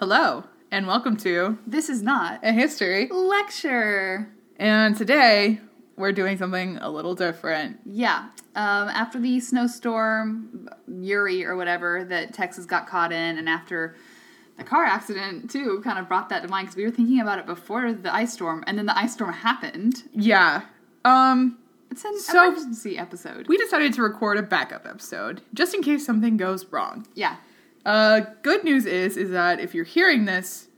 Hello, and welcome to This Is Not a History Lecture. And today, we're doing something a little different. Yeah. After the snowstorm, Uri or whatever, that Texas got caught in, and after the car accident, too, kind of brought that to mind, because we were thinking about it before the ice storm, and then the ice storm happened. Yeah. It's an emergency episode. We decided to record a backup episode, just in case something goes wrong. Yeah. Good news is that if you're hearing this,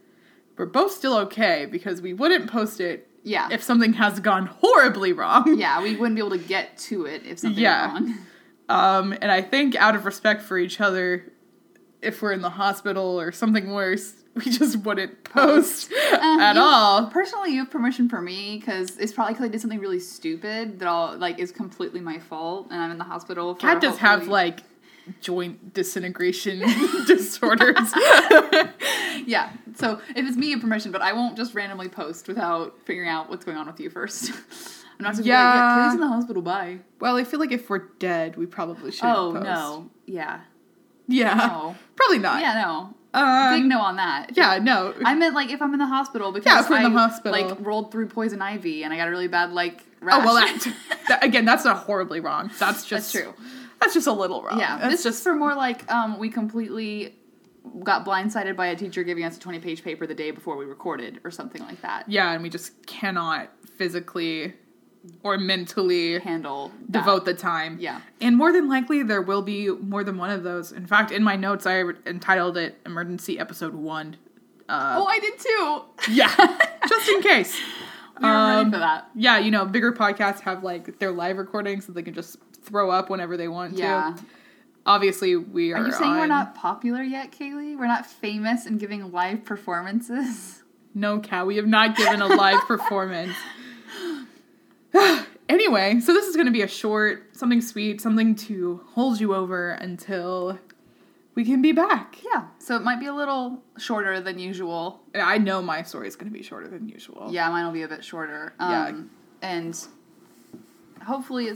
we're both still okay, because we wouldn't post it if something has gone horribly wrong. Yeah, we wouldn't be able to get to it if something went wrong. And I think out of respect for each other, if we're in the hospital or something worse, we just wouldn't post at all. Personally, you have permission for me, because it's probably because I did something really stupid that all is completely my fault, and I'm in the hospital for Kat does have, joint disintegration disorders. Yeah, so if it's me, you have permission, but I won't just randomly post without figuring out what's going on with you first. I'm not just like, Katie's in the hospital, bye. Well, I feel like if we're dead, we probably shouldn't post. Oh, no. Yeah. Yeah. No. Probably not. Yeah, no. Big no on that. Yeah, no. I meant, if I'm in the hospital, because I rolled through poison ivy, and I got a really bad, rash. Oh, well, again, that's not horribly wrong. That's true. That's just a little wrong. Yeah. This is for more, we completely got blindsided by a teacher giving us a 20-page paper the day before we recorded, or something like that. Yeah, and we just cannot physically or mentally devote the time. Yeah. And more than likely, there will be more than one of those. In fact, in my notes, I entitled it Emergency Episode 1. Oh, I did too! Yeah. Just in case. We were ready for that. Yeah, bigger podcasts have, their live recordings so they can just throw up whenever they want to. Obviously, we are you saying we're not popular yet, Kaylee? We're not famous and giving live performances? No, Kat, we have not given a live performance. Anyway, so this is going to be a short, something sweet, something to hold you over until we can be back. Yeah, so it might be a little shorter than usual. I know my story is going to be shorter than usual. Yeah, mine will be a bit shorter. And hopefully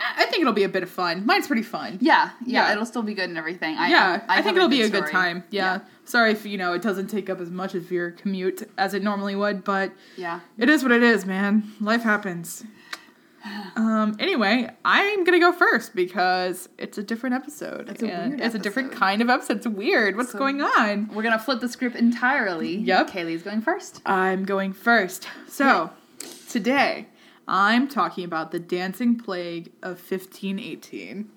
I think it'll be a bit of fun. Mine's pretty fun. Yeah, it'll still be good and everything. I think it'll be a good time. Yeah. Sorry if, it doesn't take up as much of your commute as it normally would, but it is what it is, man. Life happens. Anyway, I'm going to go first because it's a different episode. It's a weird episode. It's a different kind of episode. It's weird. What's going on? We're going to flip the script entirely. Yep. Kaylee's going first. I'm going first. So, today, I'm talking about the Dancing Plague of 1518.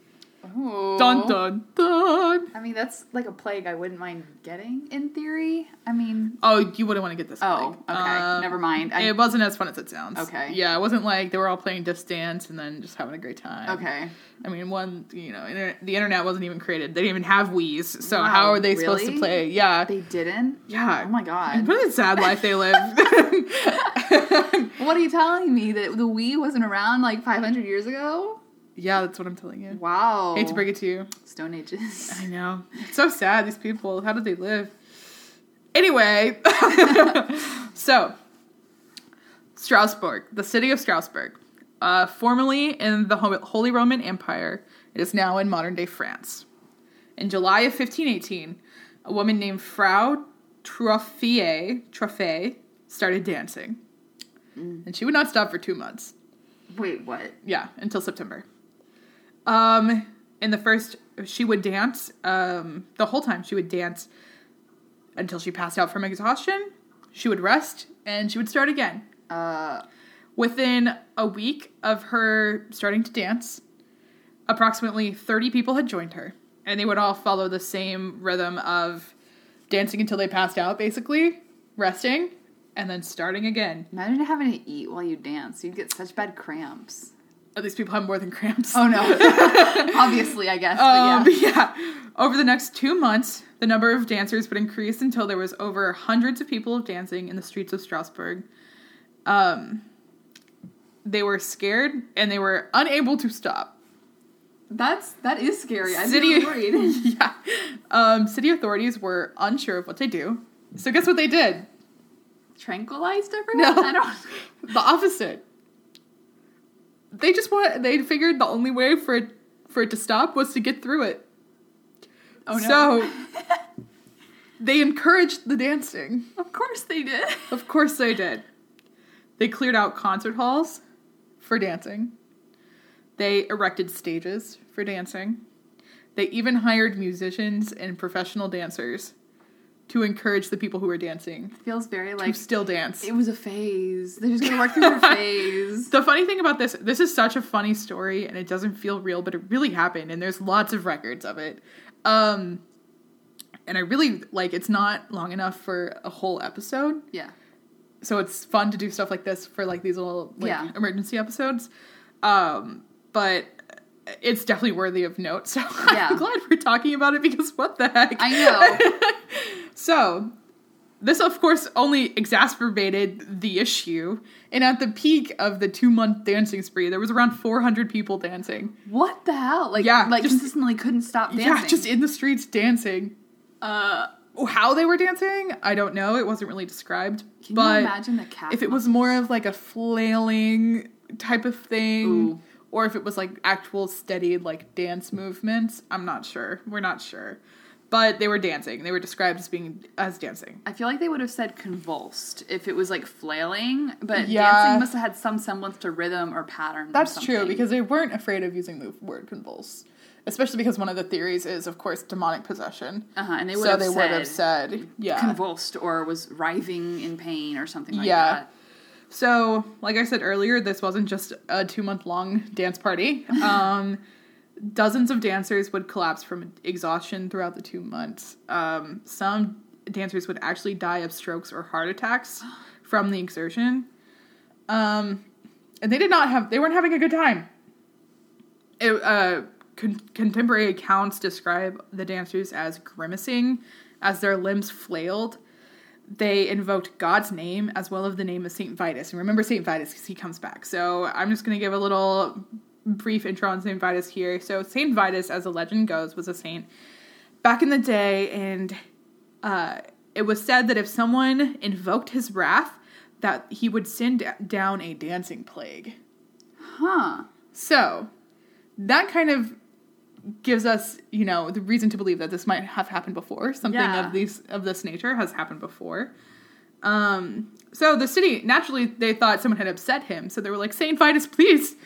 Oh. Dun, dun, dun. I mean, that's a plague I wouldn't mind getting, in theory. I mean... Oh, you wouldn't want to get this plague. Oh, okay. Never mind. It wasn't as fun as it sounds. Okay. Yeah, it wasn't they were all playing Just Dance and then just having a great time. Okay. I mean, the internet wasn't even created. They didn't even have Wii's, so how are they supposed to play? Yeah. They didn't? Yeah. Oh, my God. What a sad life they lived. What are you telling me? That the Wii wasn't around 500 years ago? Yeah, that's what I'm telling you. Wow. Hate to break it to you. Stone Ages. I know. It's so sad, these people. How did they live? Anyway. So, Strasbourg. The city of Strasbourg. Formerly in the Holy Roman Empire, it is now in modern-day France. In July of 1518, a woman named Frau Troffée started dancing. Mm. And she would not stop for 2 months. Wait, what? Yeah, until September. She would dance, the whole time she would dance until she passed out from exhaustion. She would rest, and she would start again. Within a week of her starting to dance, approximately 30 people had joined her, and they would all follow the same rhythm of dancing until they passed out, basically, resting, and then starting again. Imagine having to eat while you dance. You'd get such bad cramps. Oh, these people have more than cramps. Oh, no. Obviously, I guess. Over the next 2 months, the number of dancers would increase until there was over hundreds of people dancing in the streets of Strasbourg. They were scared, and they were unable to stop. That is scary. I'm really worried. Yeah. City authorities were unsure of what to do. So guess what they did? Tranquilized everyone? No. The opposite. They figured the only way for it to stop was to get through it. Oh no. So They encouraged the dancing. Of course they did. Of course they did. They cleared out concert halls for dancing. They erected stages for dancing. They even hired musicians and professional dancers to encourage the people who were dancing. It feels very like... to still dance. It was a phase. They're just going to work through a phase. The funny thing about this is such a funny story, and it doesn't feel real, but it really happened, and there's lots of records of it. And I really, like, it's not long enough for a whole episode. Yeah. So it's fun to do stuff like this for, like, these little, like, emergency episodes. But... it's definitely worthy of note, so I'm glad we're talking about it, because what the heck? I know. So, this, of course, only exacerbated the issue, and at the peak of the 2-month dancing spree, there was around 400 people dancing. What the hell? Like, just consistently couldn't stop dancing. Yeah, just in the streets dancing. How they were dancing, I don't know. It wasn't really described. Can you imagine the cat? If it was more of, like, a flailing type of thing... Ooh. Or if it was, like, actual steady, like, dance movements. I'm not sure. We're not sure. But they were dancing. They were described as dancing. I feel like they would have said convulsed if it was, like, flailing. But dancing must have had some semblance to rhythm or pattern. That's true, because they weren't afraid of using the word convulse. Especially because one of the theories is, of course, demonic possession. And they would have said convulsed or was writhing in pain or something like that. So, like I said earlier, this wasn't just a 2-month-long dance party. Dozens of dancers would collapse from exhaustion throughout the 2 months. Some dancers would actually die of strokes or heart attacks from the exertion. And they weren't having a good time. Contemporary accounts describe the dancers as grimacing, as their limbs flailed. They invoked God's name as well as the name of St. Vitus. And remember St. Vitus because he comes back. So I'm just going to give a little brief intro on St. Vitus here. So St. Vitus, as the legend goes, was a saint back in the day. And it was said that if someone invoked his wrath, that he would send down a dancing plague. So that kind of gives us, you know, the reason to believe that this might have happened before. Something of this nature has happened before. So the city, naturally, they thought someone had upset him. So they were like, St. Vitus, please.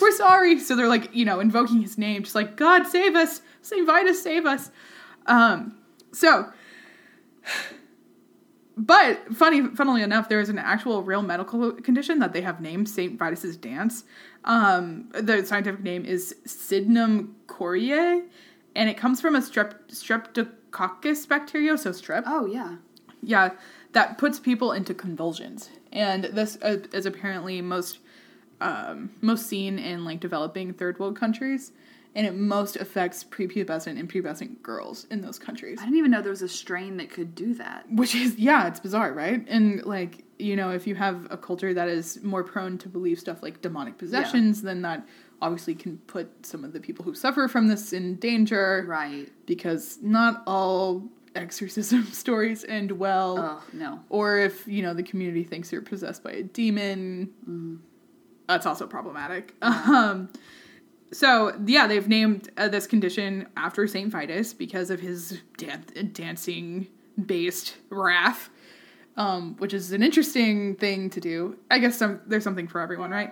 We're sorry. So they're like, you know, invoking his name. Just like, God, save us. St. Vitus, save us. But funnily enough, there is an actual real medical condition that they have named St. Vitus's dance. The scientific name is Sydenham chorea, and it comes from a streptococcus bacteria, so strep. Oh, yeah. Yeah, that puts people into convulsions. And this is apparently most seen in, like, developing third world countries, and it most affects prepubescent and pubescent girls in those countries. I didn't even know there was a strain that could do that. Which is, it's bizarre, right? And, like, you know, if you have a culture that is more prone to believe stuff like demonic possessions, then that obviously can put some of the people who suffer from this in danger. Right. Because not all exorcism stories end well. Oh, no. Or if, you know, the community thinks you're possessed by a demon, that's also problematic. Yeah. So, they've named this condition after St. Vitus because of his dancing-based wrath, which is an interesting thing to do. I guess there's something for everyone, right?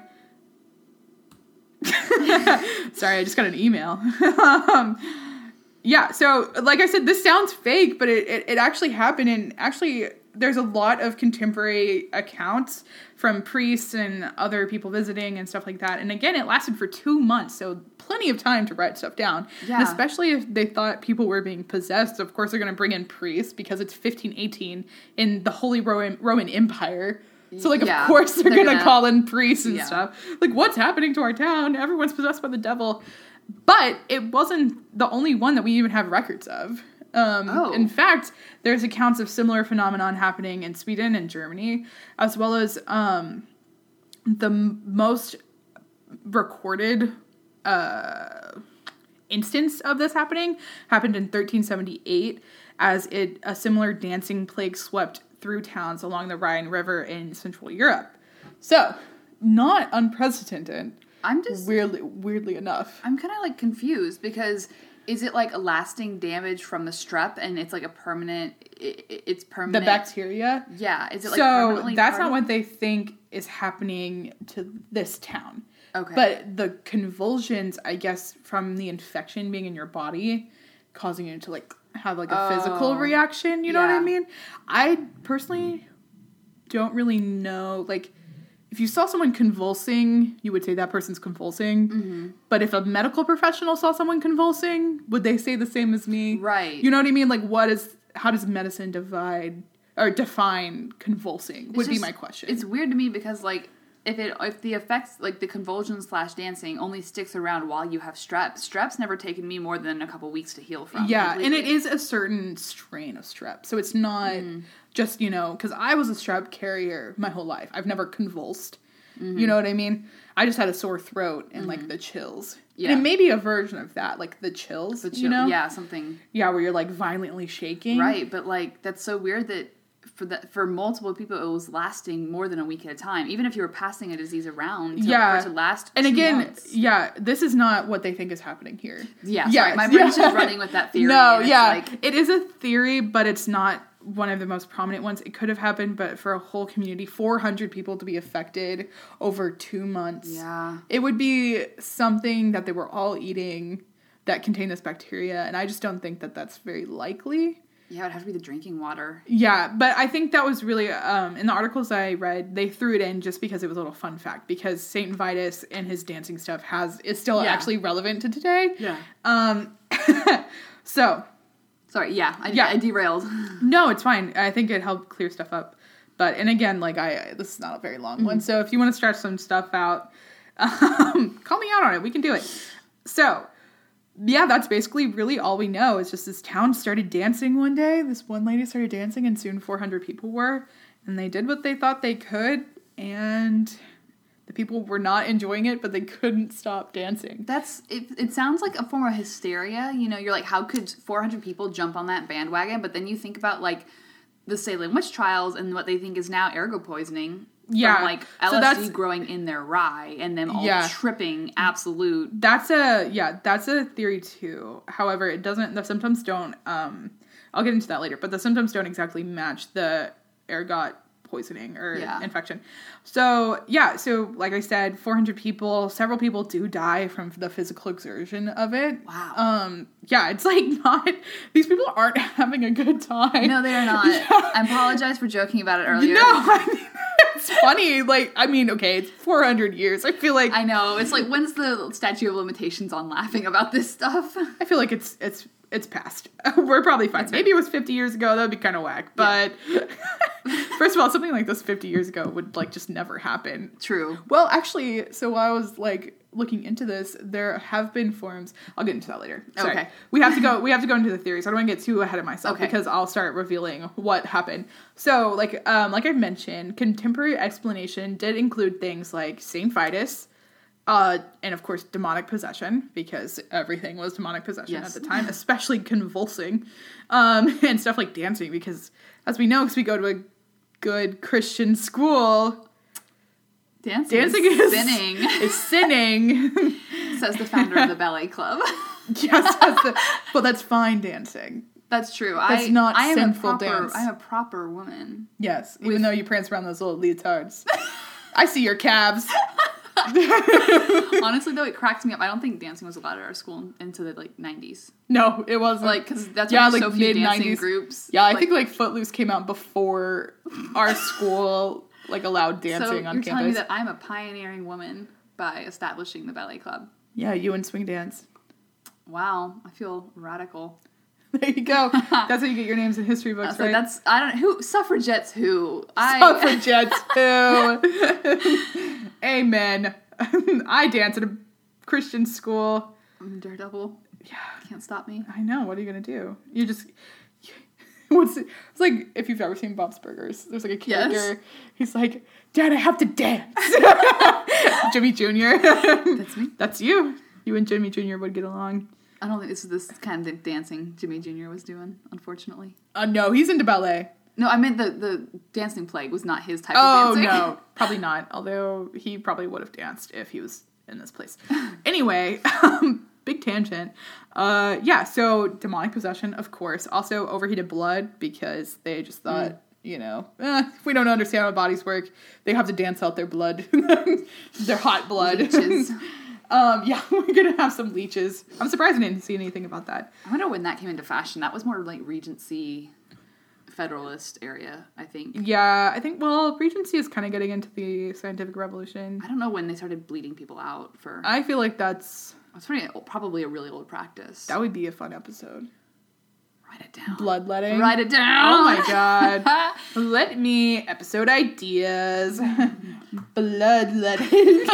Sorry, I just got an email. So, like I said, this sounds fake, but it actually happened, and actually... there's a lot of contemporary accounts from priests and other people visiting and stuff like that. And again, it lasted for 2 months, so plenty of time to write stuff down. Yeah. And especially if they thought people were being possessed, of course they're going to bring in priests because it's 1518 in the Holy Roman Empire. So, like, of course they're going to call in priests and stuff. Like, what's happening to our town? Everyone's possessed by the devil. But it wasn't the only one that we even have records of. In fact, there's accounts of similar phenomenon happening in Sweden and Germany, as well as the most recorded instance of this happened in 1378, as a similar dancing plague swept through towns along the Rhine River in Central Europe. So, not unprecedented. I'm just weirdly enough. I'm kind of, like, confused because Is it like a lasting damage from the strep, and it's like a permanent? It's permanent. The bacteria. Yeah. Is it like permanently? So that's not what they think is happening to this town. Okay. But the convulsions, I guess, from the infection being in your body, causing you to like have like a physical reaction. You know what I mean? I personally don't really know. Like, if you saw someone convulsing, you would say that person's convulsing. Mm-hmm. But if a medical professional saw someone convulsing, would they say the same as me? Right. You know what I mean? Like, what is? How does medicine divide or define convulsing? Would be my question. It's weird to me because like, if the effects like the convulsions / dancing only sticks around while you have strep. Strep's never taken me more than a couple weeks to heal from. Yeah, completely. And it is a certain strain of strep, so it's not. Mm. Just, you know, because I was a strep carrier my whole life. I've never convulsed. Mm-hmm. You know what I mean? I just had a sore throat and, like, the chills. Yeah. And it may be a version of that, like, the chills, you know? Yeah, something. Yeah, where you're, like, violently shaking. Right, but, like, that's so weird that for multiple people it was lasting more than a week at a time. Even if you were passing a disease around for it to last 2 months. Yeah, this is not what they think is happening here. Yeah, sorry, my brain's just running with that theory. No, it is a theory, but it's not one of the most prominent ones. It could have happened, but for a whole community, 400 people to be affected over 2 months. Yeah. It would be something that they were all eating that contained this bacteria, and I just don't think that that's very likely. Yeah, it'd have to be the drinking water. Yeah, but I think that was really, in the articles I read, they threw it in just because it was a little fun fact, because St. Vitus and his dancing stuff is still actually relevant to today. Yeah. So... Sorry, I derailed. No, it's fine. I think it helped clear stuff up. But, and again, like, this is not a very long one. So if you want to stretch some stuff out, call me out on it. We can do it. So, yeah, that's basically really all we know. It's just this town started dancing one day. This one lady started dancing, and soon 400 people were. And they did what they thought they could, and the people were not enjoying it, but they couldn't stop dancing. It sounds like a form of hysteria. You know, you're like, how could 400 people jump on that bandwagon? But then you think about, like, the Salem witch trials and what they think is now ergo poisoning. Yeah. From, like, LSD growing in their rye and them all tripping absolute. That's a theory, too. However, it doesn't, the symptoms don't, I'll get into that later, but the symptoms don't exactly match the ergot poisoning or infection. So like I said, 400 people, several people do die from the physical exertion of it. Wow. It's like not, these people aren't having a good time. No, they're not. Yeah. I apologize for joking about it earlier. No, I mean, it's funny. Like, I mean, okay, it's 400 years. I feel like. I know. It's like, when's the statute of limitations on laughing about this stuff? I feel like it's past. We're probably fine. Maybe it was 50 years ago. That would be kind of whack. But first of all, something like this 50 years ago would like just never happen. True. Well, actually, so while I was like looking into this, there have been forms. I'll get into that later. Sorry. Okay. We have to go into the theories. I don't want to get too ahead of myself because I'll start revealing what happened. So like I mentioned, contemporary explanation did include things like St. Vitus, and of course demonic possession, because everything was demonic possession at the time, especially convulsing, and stuff like dancing, because as we know, because we go to a good Christian school, dancing is sinning. It's sinning, says the founder of the ballet club. Yes, well, that's fine dancing. That's true. That's not sinful dance. I'm a proper woman. Yes, even though you prance around those little leotards. I see your calves. Honestly, though, it cracks me up. I don't think dancing was allowed at our school into the, like, 90s. No, it wasn't. Like, because that's why there's so few dancing groups. Yeah, I think, like, Footloose came out before our school, like, allowed dancing on campus. So you're telling me that I'm a pioneering woman by establishing the ballet club. Yeah, you and swing dance. Wow, I feel radical. There you go. That's how you get your names in history books, right? That's, I don't know, who, suffragettes who? Suffragettes who? Amen. I dance at a Christian school. I'm a daredevil. Yeah. Can't stop me. I know. What are you going to do? You just... It's like, if you've ever seen Bob's Burgers, there's like a character, he's like, Dad, I have to dance. Jimmy Jr. That's me. That's you. You and Jimmy Jr. would get along. I don't think this is this kind of dancing Jimmy Jr. was doing, unfortunately. No, he's into ballet. No, I meant the dancing plague was not his type of dancing. Oh, no. Probably not. Although he probably would have danced if he was in this place. Anyway, Big tangent. Yeah, so demonic possession, of course. Also overheated blood, because they just thought, you know, if we don't understand how bodies work, they have to dance out their blood. Their hot blood. Leeches. Yeah, we're going to have some leeches. I'm surprised I didn't see anything about that. I wonder when that came into fashion. That was more like Regency, Federalist area, I think. Yeah, I think, well, Regency is kind of getting into the scientific revolution. I don't know when they started bleeding people out for... I feel like that's... That's probably a really old practice. That would be a fun episode. Write it down. Bloodletting. Write it down. Oh my god. Let me episode ideas. Bloodletting.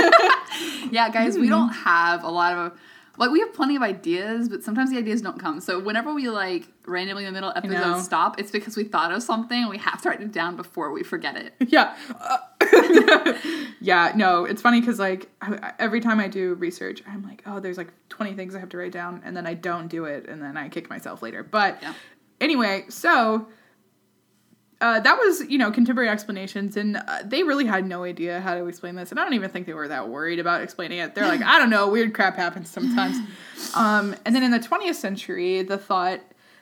Yeah, guys, we don't have a lot of like we have plenty of ideas, but sometimes the ideas don't come. So whenever we like randomly in the middle episode stop, it's because we thought of something and we have to write it down before we forget it. Yeah. Yeah, no, it's funny because, like, every time I do research, I'm like, oh, there's, like, 20 things I have to write down, and then I don't do it, and then I kick myself later. But anyway, so that was, you know, contemporary explanations, and they really had no idea how to explain this, and I don't even think they were that worried about explaining it. They're like, I don't know, weird crap happens sometimes. And then in the 20th century,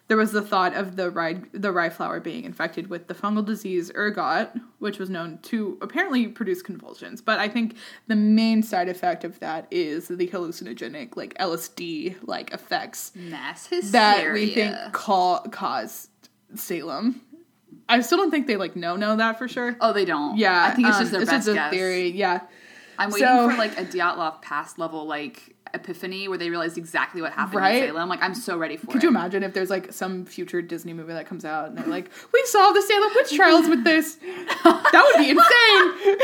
there was the thought of the rye flour being infected with the fungal disease ergot, which was known to apparently produce convulsions. But I think the main side effect of that is the hallucinogenic, like LSD, like effects. Mass hysteria. That we think caused Salem. I still don't think they like know that for sure. Oh, they don't. Yeah. I think it's just their best guess. It's just a theory, yeah. I'm waiting for like a Dyatlov Pass level like... epiphany where they realized exactly what happened in Salem. Like, I'm so ready for it. Could you imagine if there's, like, some future Disney movie that comes out and they're like, we solved the Salem witch trials with this. That would be insane.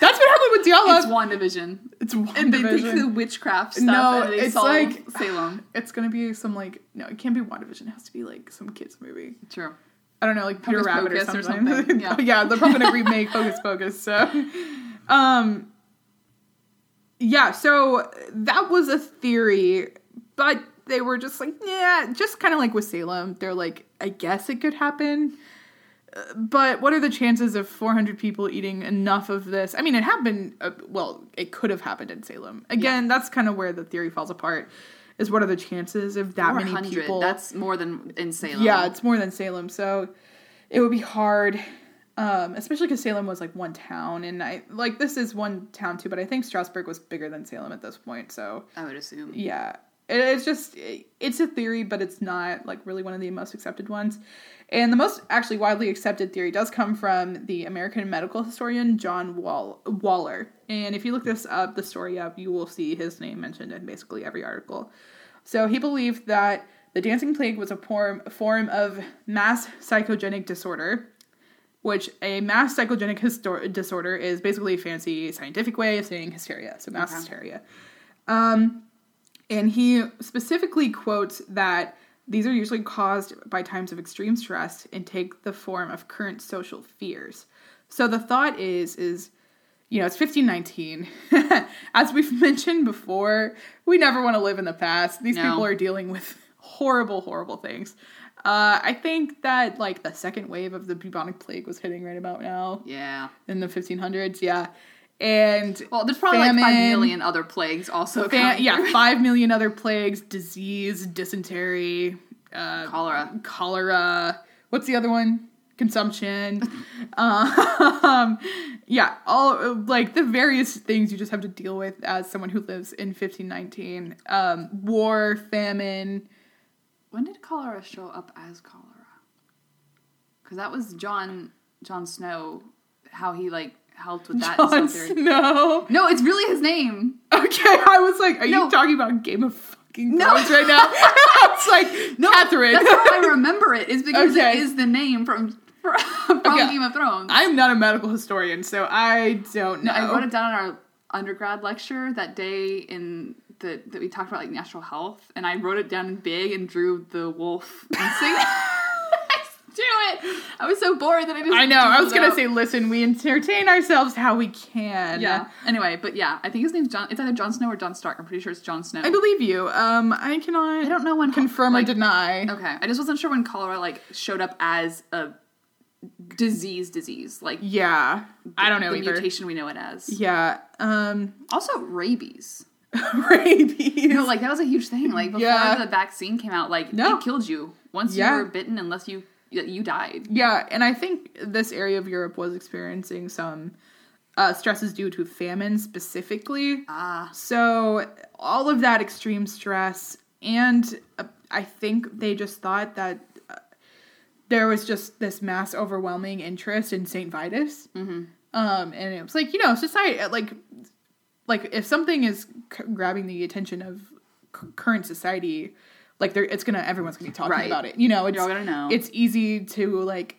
That's what happened with Dyatlov. It's WandaVision. And they take the witchcraft stuff and they solve like, Salem. It's gonna be some, like, no, it can't be WandaVision. It has to be, like, some kids movie. True. I don't know, like Peter Rabbit or something. Yeah. Yeah, they're probably gonna remake Hocus Pocus, so. Yeah, so that was a theory, but they were just like, yeah, just kind of like with Salem. They're like, I guess it could happen, but what are the chances of 400 people eating enough of this? I mean, it happened, well, it could have happened in Salem. Again, that's kind of where the theory falls apart, is what are the chances of that many people? That's more than in Salem. Yeah, it's more than Salem, so it would be hard... especially because Salem was, like, one town, and I, like, this is one town, too, but I think Strasbourg was bigger than Salem at this point, so... I would assume. Yeah. It's just, it's a theory, but it's not, like, really one of the most accepted ones. And the most, actually, widely accepted theory does come from the American medical historian John Waller. And if you look this story up, you will see his name mentioned in basically every article. So he believed that the dancing plague was a form of mass psychogenic disorder... which a mass psychogenic disorder is basically a fancy scientific way of saying hysteria. So mass hysteria. And he specifically quotes that these are usually caused by times of extreme stress and take the form of current social fears. So the thought is you know, it's 1519. As we've mentioned before, we never want to live in the past. These people are dealing with horrible, horrible things. I think that, like, the second wave of the bubonic plague was hitting right about now. Yeah. In the 1500s, yeah. And well, there's probably, famine, like, 5 million other plagues also coming. Yeah, 5 million other plagues, disease, dysentery. Cholera. What's the other one? Consumption. Yeah, all, like, the various things you just have to deal with as someone who lives in 1519. War, famine... When did cholera show up as cholera? Because that was John Snow, how he, like, helped with that. John Snow? No, it's really his name. Okay, I was like, are you talking about Game of Fucking Thrones right now? It's like, Catherine. That's how I remember it, is because it is the name from Game of Thrones. I'm not a medical historian, so I don't know. No, I wrote it down in our undergrad lecture that day in... That we talked about, like, natural health, and I wrote it down big and drew the wolf. I do it. I was so bored that I just. I know. I was gonna say, listen, we entertain ourselves how we can. Yeah. Anyway, but yeah, I think his name's John. It's either John Snow or John Stark. I'm pretty sure it's John Snow. I believe you. I cannot. I don't know when confirm or deny. Okay. I just wasn't sure when cholera, like, showed up as a disease. Like. Yeah. I don't know the mutation we know it as. Yeah. Also rabies. rabies. No, like, that was a huge thing. Like, before the vaccine came out, like, it killed you. Once you were bitten, unless you died. Yeah, and I think this area of Europe was experiencing some stresses due to famine specifically. Ah. So, all of that extreme stress, and I think they just thought that there was just this mass overwhelming interest in St. Vitus. Mm-hmm. And it was like, you know, society, like if something is grabbing the attention of current society, like everyone's going to be talking about it. You know, it's easy to, like,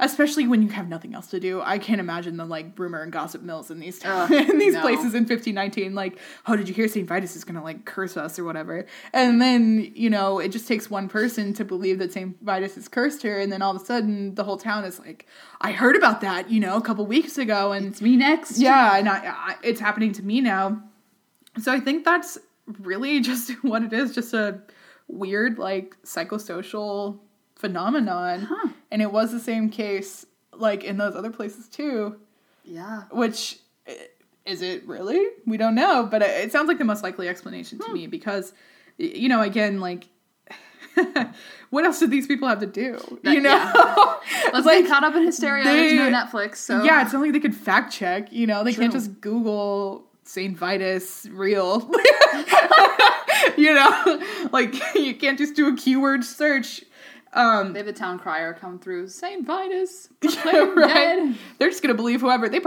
especially when you have nothing else to do. I can't imagine the, like, rumor and gossip mills in these places in 1519. Like, oh, did you hear St. Vitus is going to, like, curse us or whatever? And then, you know, it just takes one person to believe that St. Vitus has cursed her. And then all of a sudden the whole town is like, I heard about that, you know, a couple weeks ago. And it's me next. Yeah, and it's happening to me now. So I think that's really just what it is, just a weird, like, psychosocial phenomenon. Huh. And it was the same case, like, in those other places too. Yeah. Which, is it really? We don't know, but it sounds like the most likely explanation to me, because, you know, again, like, what else did these people have to do? That, you know? Yeah. Let's like, get caught up in hysteria. There's no Netflix, so. Yeah, it's something they could fact check, you know? They can't just Google St. Vitus real. You know? Like, you can't just do a keyword search. They have the town crier come through, St. Vitus, dead. They're just going to believe whoever. They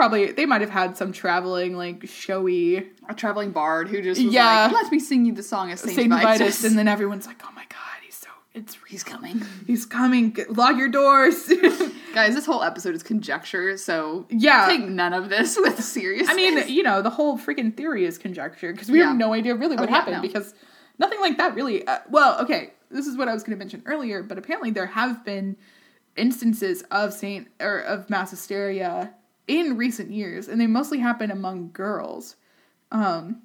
might have had some traveling, like, showy. A traveling bard who just was like, let me sing you the song of St. Vitus. And then everyone's like, oh my god, he's coming. He's coming. Lock your doors. Guys, this whole episode is conjecture, so take none of this with seriousness. I mean, you know, the whole freaking theory is conjecture, because we have no idea really what happened, because nothing like that really. This is what I was going to mention earlier, but apparently there have been instances of mass hysteria in recent years, and they mostly happen among girls. And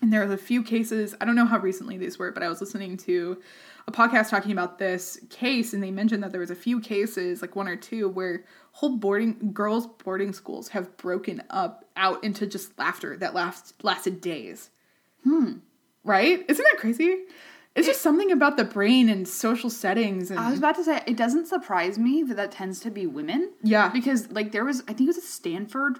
there was a few cases, I don't know how recently these were, but I was listening to a podcast talking about this case, and they mentioned that there was a few cases, like one or two, where whole girls' boarding schools have broken up out into just laughter that lasted days. Right? Isn't that crazy? It's just something about the brain and social settings. And I was about to say, it doesn't surprise me that tends to be women. Yeah. Because, like, there was, I think it was a Stanford,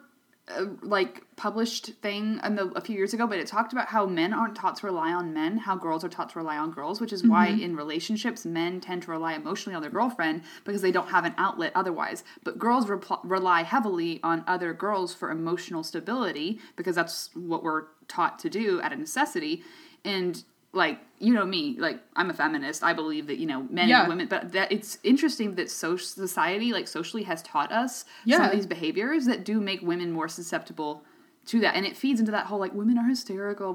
published thing a few years ago, but it talked about how men aren't taught to rely on men, how girls are taught to rely on girls, which is why in relationships, men tend to rely emotionally on their girlfriend because they don't have an outlet otherwise. But girls rely heavily on other girls for emotional stability because that's what we're taught to do at a necessity. And, like, you know me, like, I'm a feminist. I believe that, you know, men and women, but that it's interesting that society, like, socially has taught us some of these behaviors that do make women more susceptible to that. And it feeds into that whole, like, women are hysterical,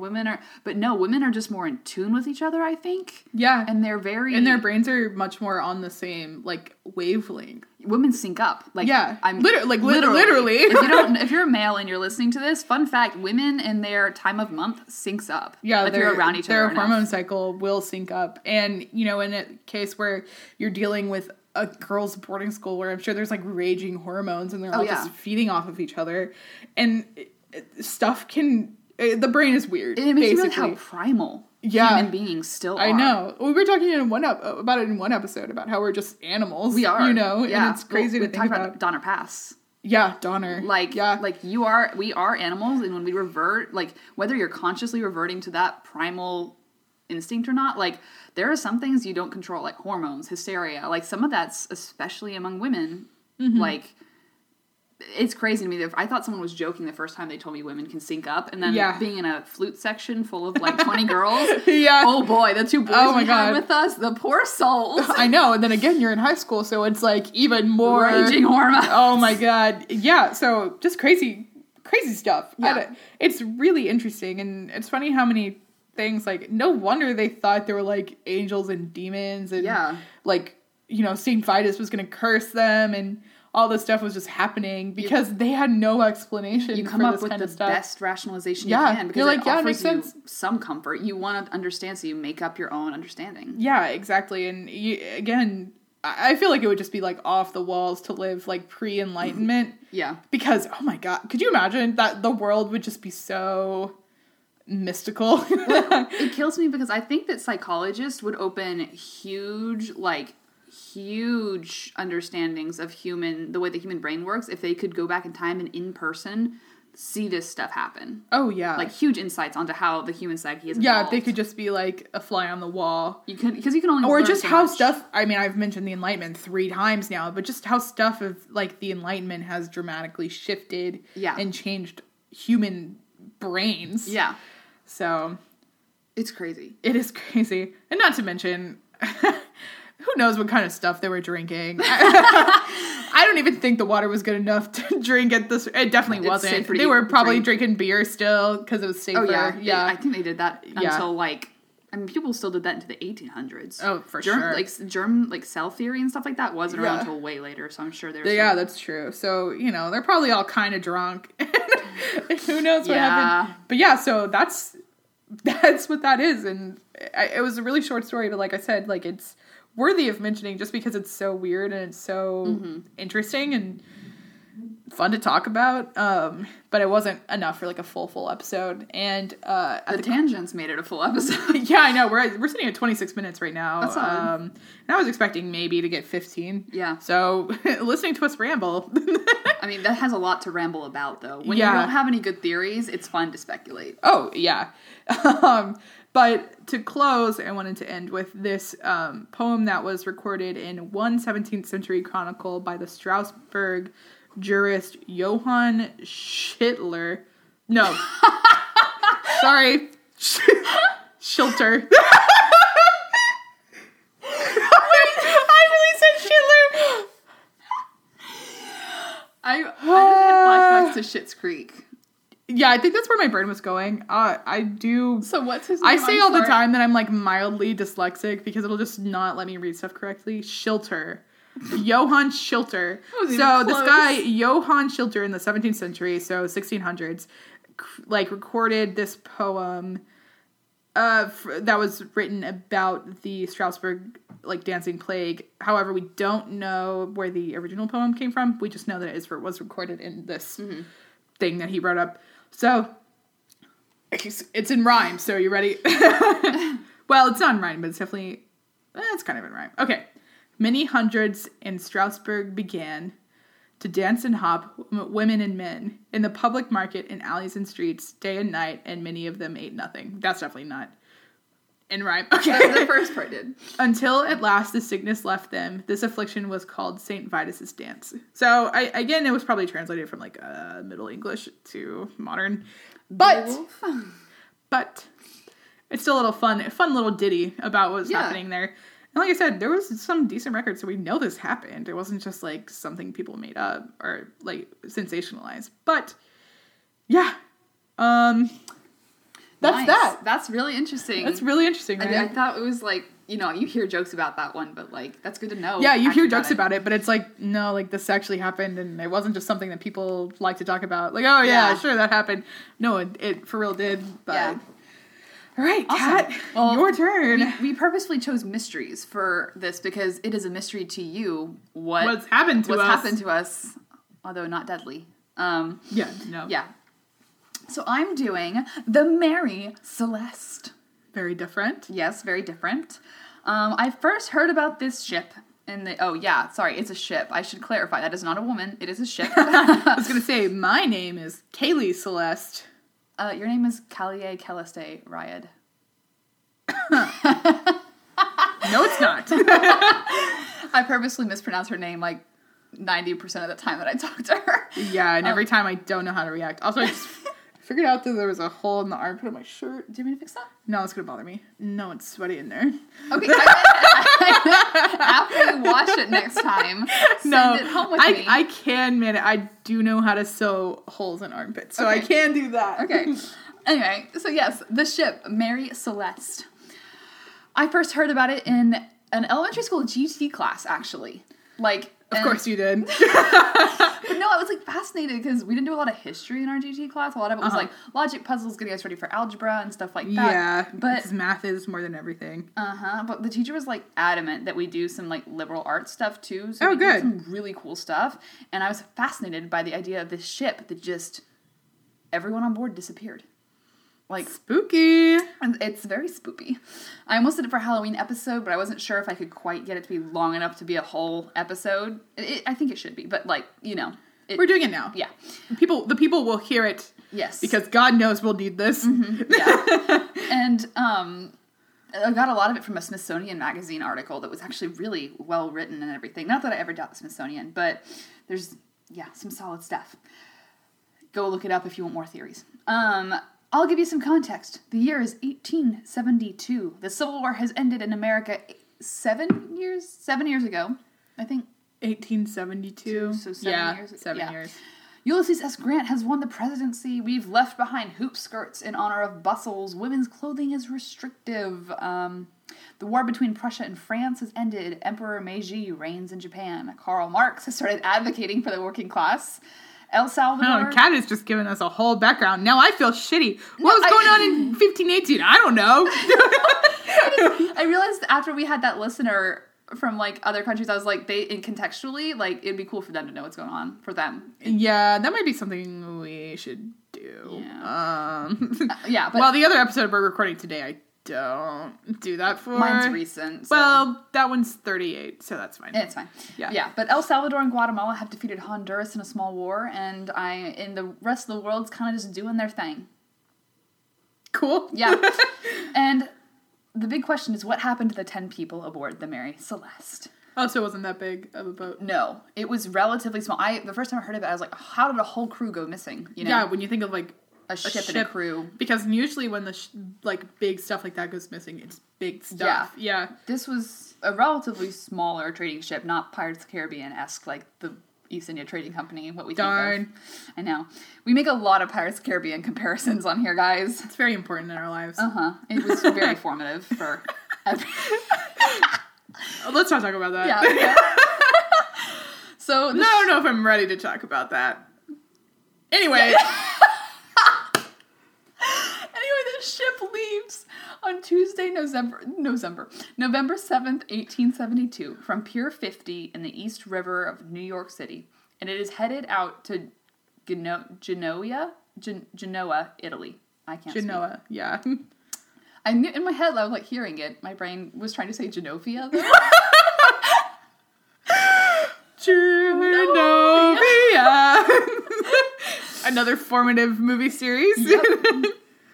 but no, women are just more in tune with each other, I think. Yeah. And they're and their brains are much more on the same, like, wavelength. Women sync up. Like, I'm literally. If you're a male and you're listening to this, fun fact, women and their time of month syncs up. Yeah. If you're around each other. Their hormone cycle will sync up. And, you know, in a case where you're dealing with a girls' boarding school where I'm sure there's, like, raging hormones and they're all just feeding off of each other. And the brain is weird. And it makes you realize how primal human beings still are. I know. We were talking about it in one episode about how we're just animals. We are. You know, and it's crazy to think about Donner Pass. Yeah, Donner. Like we are animals, and when we revert, like, whether you're consciously reverting to that primal instinct or not, like, there are some things you don't control, like hormones, hysteria, like some of that's especially among women, like. It's crazy to me. I thought someone was joking the first time they told me women can sync up, and then being in a flute section full of, like, 20 girls. Yeah. Oh boy, the two boys had with us, the poor souls. I know. And then again, you're in high school, so it's like even more raging hormones. Oh my god. Yeah. So just crazy stuff. Yeah. It's really interesting, and it's funny how many things, like, no wonder they thought there were, like, angels and demons, and like, you know, St. Vitus was going to curse them, and all this stuff was just happening because they had no explanation. You come up with the best rationalization you can, because it offers you some comfort. You want to understand, so you make up your own understanding. Yeah, exactly. And again, I feel like it would just be, like, off the walls to live, like, pre-Enlightenment. Yeah. Because, oh my god, could you imagine that the world would just be so mystical. It kills me because I think that psychologists would open huge understandings of the way the human brain works if they could go back in time and in person see this stuff happen. Oh, yeah. Like, huge insights onto how the human psyche is evolved. Yeah, if they could just be, like, a fly on the wall. Because you can only learn just so how much. Stuff... I mean, I've mentioned the Enlightenment 3 times now, but just how stuff of, like, the Enlightenment has dramatically shifted and changed human brains. Yeah. So... It's crazy. It is crazy. And not to mention... Who knows what kind of stuff they were drinking. I don't even think the water was good enough to drink at this. It definitely wasn't. They were probably drinking beer still because it was safer. Oh, yeah. Yeah. I think they did that until, like, I mean, people still did that into the 1800s. Oh, for sure. Germ cell theory and stuff like that wasn't around until way later, so I'm sure they were. Yeah, that's true. So, you know, they're probably all kind of drunk. Who knows what happened. But, yeah, so that's what that is. And it was a really short story, but like I said, like, it's worthy of mentioning just because it's so weird and it's so interesting and fun to talk about, but it wasn't enough for like a full episode. And the tangents made it a full episode. Yeah, I know. We're sitting at 26 minutes right now. That's and I was expecting maybe to get 15. Yeah. So listening to us ramble. I mean, that has a lot to ramble about, though. When you don't have any good theories, it's fun to speculate. Oh yeah. But to close, I wanted to end with this poem that was recorded in one 17th century chronicle by the Strasbourg jurist Johann Schilter. No. Sorry. Schilter. Wait, I really said Schilter. I just had flashbacks to Schitt's Creek. Yeah, I think that's where my brain was going. I do... So what's his name? I say all the time that I'm, like, mildly dyslexic because it'll just not let me read stuff correctly. Schilter. Johann Schilter. So this guy, Johann Schilter, in the 17th century, so 1600s, like, recorded this poem that was written about the Strasbourg, like, dancing plague. However, we don't know where the original poem came from. We just know that it was recorded in this thing that he wrote up. So, it's in rhyme, so are you ready? Well, it's not in rhyme, but it's definitely, it's kind of in rhyme. Okay. Many hundreds in Strasbourg began to dance and hop, women and men, in the public market, in alleys and streets, day and night, and many of them ate nothing. That's definitely not in rhyme. Okay. The first part did. Until at last the sickness left them, this affliction was called St. Vitus's dance. So, again, it was probably translated from, like, Middle English to modern. But it's still a little fun little ditty about what was happening there. And like I said, there was some decent records, so we know this happened. It wasn't just, like, something people made up or, like, sensationalized. But, yeah. That's nice. That's really interesting. That's really interesting, right? I thought it was, like, you know, you hear jokes about that one, but, like, that's good to know. Yeah, you hear jokes about it, but it's like, no, like, this actually happened, and it wasn't just something that people like to talk about. Like, oh, yeah, sure, that happened. No, it for real did, but... Yeah. All right, awesome. Kat, well, your turn. We purposefully chose mysteries for this because it is a mystery to you what's happened to us, although not deadly. Yeah, no. Yeah. So I'm doing the Mary Celeste. Very different. Yes, very different. I first heard about this ship in the... Oh, yeah, sorry, it's a ship. I should clarify. That is not a woman. It is a ship. I was going to say, my name is Kaylee Celeste. Your name is Kalie Celeste Ryad. No, it's not. I purposely mispronounce her name, like, 90% of the time that I talk to her. Yeah, and every time I don't know how to react. Also, I just... figured out that there was a hole in the armpit of my shirt. Do you want me to fix that? No, it's going to bother me. No, it's sweaty in there. Okay. After you wash it next time, send it home with me. I can, man. I do know how to sew holes in armpits, so I can do that. Okay. Anyway, so yes, the ship, Mary Celeste. I first heard about it in an elementary school GT class, actually. Like... Of course you did. But no, I was, like, fascinated because we didn't do a lot of history in our GT class. A lot of it was, like, logic puzzles, getting us ready for algebra and stuff like that. Yeah, because math is more than everything. Uh-huh. But the teacher was, like, adamant that we do some, like, liberal arts stuff, too. So we did some really cool stuff. And I was fascinated by the idea of this ship that just everyone on board disappeared. Like spooky. It's very spooky. I almost did it for a Halloween episode, but I wasn't sure if I could quite get it to be long enough to be a whole episode. I think it should be, but like, you know. We're doing it now. Yeah. The people will hear it. Yes. Because God knows we'll need this. Mm-hmm. Yeah. And I got a lot of it from a Smithsonian Magazine article that was actually really well written and everything. Not that I ever doubt the Smithsonian, but there's, some solid stuff. Go look it up if you want more theories. I'll give you some context. The year is 1872. The Civil War has ended in America 7 years ago, I think. 1872. So 7 years. 7 years. Ulysses S. Grant has won the presidency. We've left behind hoop skirts in honor of bustles. Women's clothing is restrictive. The war between Prussia and France has ended. Emperor Meiji reigns in Japan. Karl Marx has started advocating for the working class. El Salvador. Oh, Kat has just given us a whole background. Now I feel shitty. What was going on in 1518? I don't know. I realized after we had that listener from, like, other countries, I was like, contextually, like, it'd be cool for them to know what's going on for them. Yeah, that might be something we should do. Yeah. But... Well, the other episode we're recording today, I don't do that for. Mine's recent. So. Well, that one's 38, so that's fine. It's fine. Yeah, but El Salvador and Guatemala have defeated Honduras in a small war, and the rest of the world's kind of just doing their thing. Cool. Yeah. And... the big question is, what happened to the 10 people aboard the Mary Celeste? Oh, so it wasn't that big of a boat? No. It was relatively small. The first time I heard of it, I was like, how did a whole crew go missing? You know? Yeah, when you think of, like, a ship and a crew. Because usually when the, big stuff like that goes missing, it's big stuff. Yeah. This was a relatively smaller trading ship, not Pirates of the Caribbean-esque, like, the East India Trading Company, what we think of. I know. We make a lot of Pirates of the Caribbean comparisons on here, guys. It's very important in our lives. Uh-huh. It was very formative for... Let's not talk about that. Yeah. Okay. So... No, I don't know if I'm ready to talk about that. Anyway... The ship leaves on Tuesday, November 7th, 1872, from Pier 50 in the East River of New York City, and it is headed out to Genoa, Italy. I can't speak. Genoa, yeah. I knew in my head, I was like hearing it. My brain was trying to say Genovia. Genovia. Another formative movie series. Yep.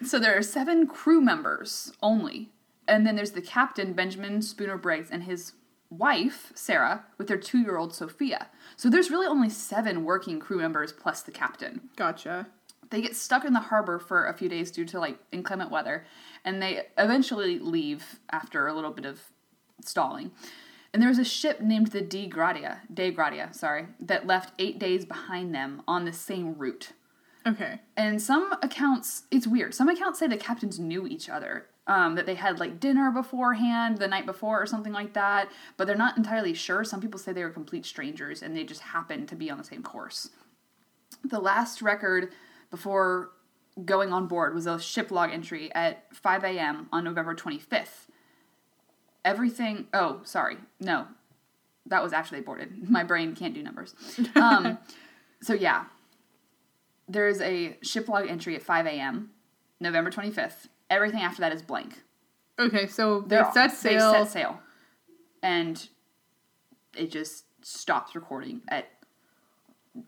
So there are 7 crew members only. And then there's the captain, Benjamin Spooner Briggs, and his wife, Sarah, with their 2-year-old Sophia. So there's really only 7 working crew members plus the captain. Gotcha. They get stuck in the harbor for a few days due to, like, inclement weather. And they eventually leave after a little bit of stalling. And there was a ship named the Dei Gratia, that left 8 days behind them on the same route. Okay. And some accounts, it's weird, some accounts say the captains knew each other, that they had, like, dinner beforehand, the night before or something like that, but they're not entirely sure. Some people say they were complete strangers and they just happened to be on the same course. The last record before going on board was a ship log entry at 5 a.m. on November 25th. That was after they boarded. My brain can't do numbers. There is a ship log entry at 5 a.m., November 25th. Everything after that is blank. Okay, so they set sail. And it just stops recording at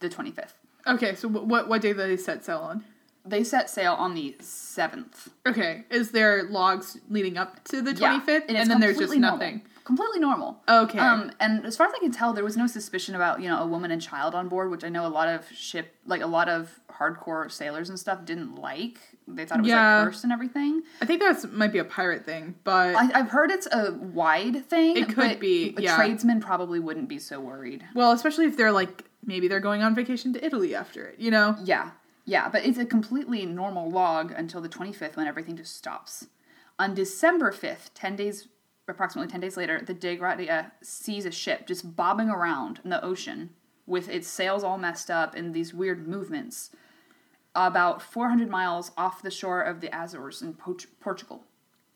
the 25th. Okay, so what day did they set sail on? They set sail on the 7th. Okay, is there logs leading up to the 25th? Yeah, and then there's just nothing. Completely normal. Okay. And as far as I can tell, there was no suspicion about, a woman and child on board, which I know a lot of hardcore sailors and stuff didn't like. They thought it was, cursed and everything. I think that might be a pirate thing, but... I've heard it's a wide thing. It could be, yeah. Tradesmen probably wouldn't be so worried. Well, especially if they're, maybe they're going on vacation to Italy after it, Yeah. Yeah, but it's a completely normal log until the 25th when everything just stops. On December 5th, approximately 10 days later, the Dei Gratia sees a ship just bobbing around in the ocean with its sails all messed up and these weird movements about 400 miles off the shore of the Azores in Portugal.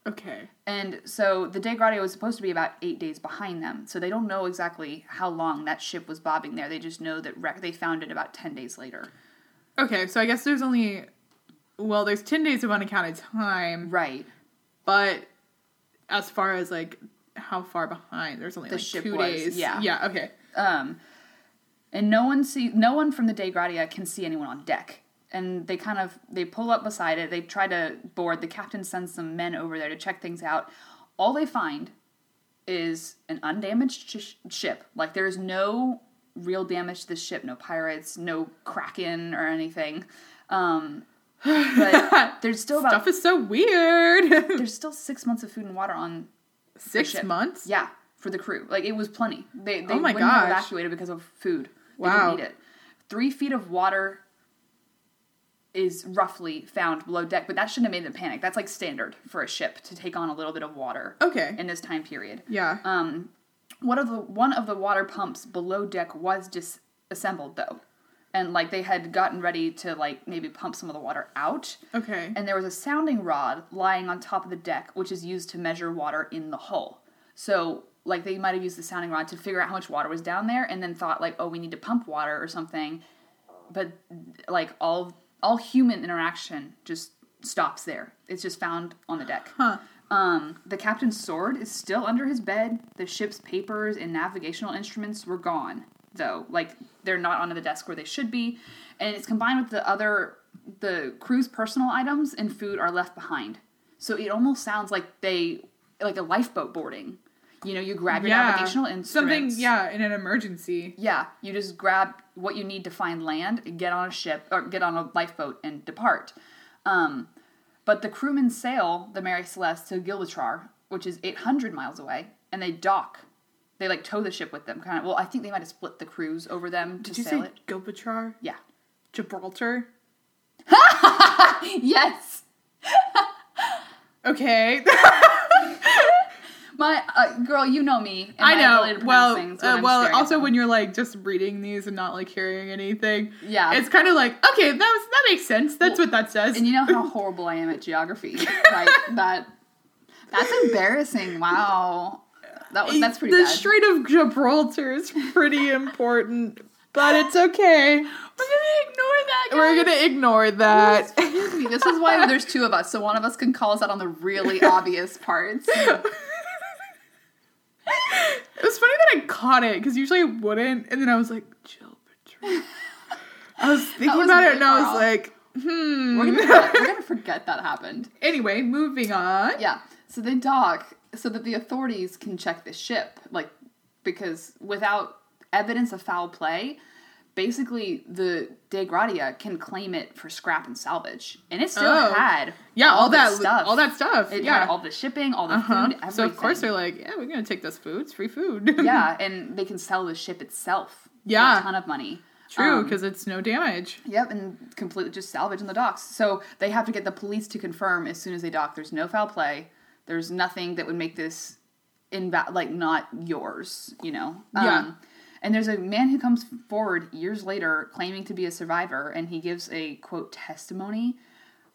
Okay. And so the Dei Gratia was supposed to be about 8 days behind them, so they don't know exactly how long that ship was bobbing there. They just know that they found it about 10 days later. Okay, so I guess there's only... Well, there's 10 days of unaccounted time. Right. But as far as, like, how far behind, there's only, the like, ship 2 days. Was, yeah. Yeah, okay. And no one from the Dei Gratia can see anyone on deck. And they kind of, they pull up beside it. They try to board. The captain sends some men over there to check things out. All they find is an undamaged ship. Like, there's no real damage to the ship. No pirates, no kraken or anything. But there's still about... Stuff is so weird. There's still 6 months of food and water on the ship. 6 months? Yeah, for the crew. Like, it was plenty. They wouldn't have evacuated because of food. Wow. They didn't need it. 3 feet of water is roughly found below deck, but that shouldn't have made them panic. That's, like, standard for a ship to take on a little bit of water. Okay. In this time period. Yeah. One of the water pumps below deck was disassembled, though. And, like, they had gotten ready to, like, maybe pump some of the water out. Okay. And there was a sounding rod lying on top of the deck, which is used to measure water in the hull. So, like, they might have used the sounding rod to figure out how much water was down there and then thought, like, oh, we need to pump water or something. But, like, all human interaction just stops there. It's just found on the deck. Huh. The captain's sword is still under his bed. The ship's papers and navigational instruments were gone, though. Like, they're not onto the desk where they should be. And it's combined with the crew's personal items and food are left behind. So it almost sounds like a lifeboat boarding. You know, you grab your navigational instruments. Something in an emergency. Yeah, you just grab what you need to find land, get on a ship, or get on a lifeboat and depart. But the crewmen sail the Mary Celeste to Gibraltar, which is 800 miles away, and they dock. They, like, tow the ship with them. Kind of. Well, I think they might have split the crews over them to sail it. Did you say Gibraltar? Yeah. Gibraltar? Yes! Okay. My girl, you know me. I know. Well, also when you're, like, just reading these and not, like, hearing anything, yeah, it's kind of like, okay, that makes sense. That's what that says. And you know how horrible I am at geography. Like, that's embarrassing. Wow, that's pretty bad. The Strait of Gibraltar is pretty important, but it's okay. We're gonna ignore that, guys. We're gonna ignore that. Excuse me. This is why there's two of us, so one of us can call us out on the really obvious parts. It was funny that I caught it, because usually I wouldn't, and then I was like, Jill Patrick. I was thinking about it, and I was like, We're going to forget that happened. Anyway, moving on. Yeah, so they dock so that the authorities can check the ship, like, because without evidence of foul play, basically the Dei Gratia can claim it for scrap and salvage. And it still had all that stuff. It had all the shipping, all the food, everything. So of course they're like, yeah, we're going to take this food. It's free food. Yeah, and they can sell the ship itself for a ton of money. True, because it's no damage. Yep, and completely just salvage in the docks. So they have to get the police to confirm as soon as they dock. There's no foul play. There's nothing that would make this not yours, you know? Yeah. And there's a man who comes forward years later claiming to be a survivor, and he gives a, quote, testimony,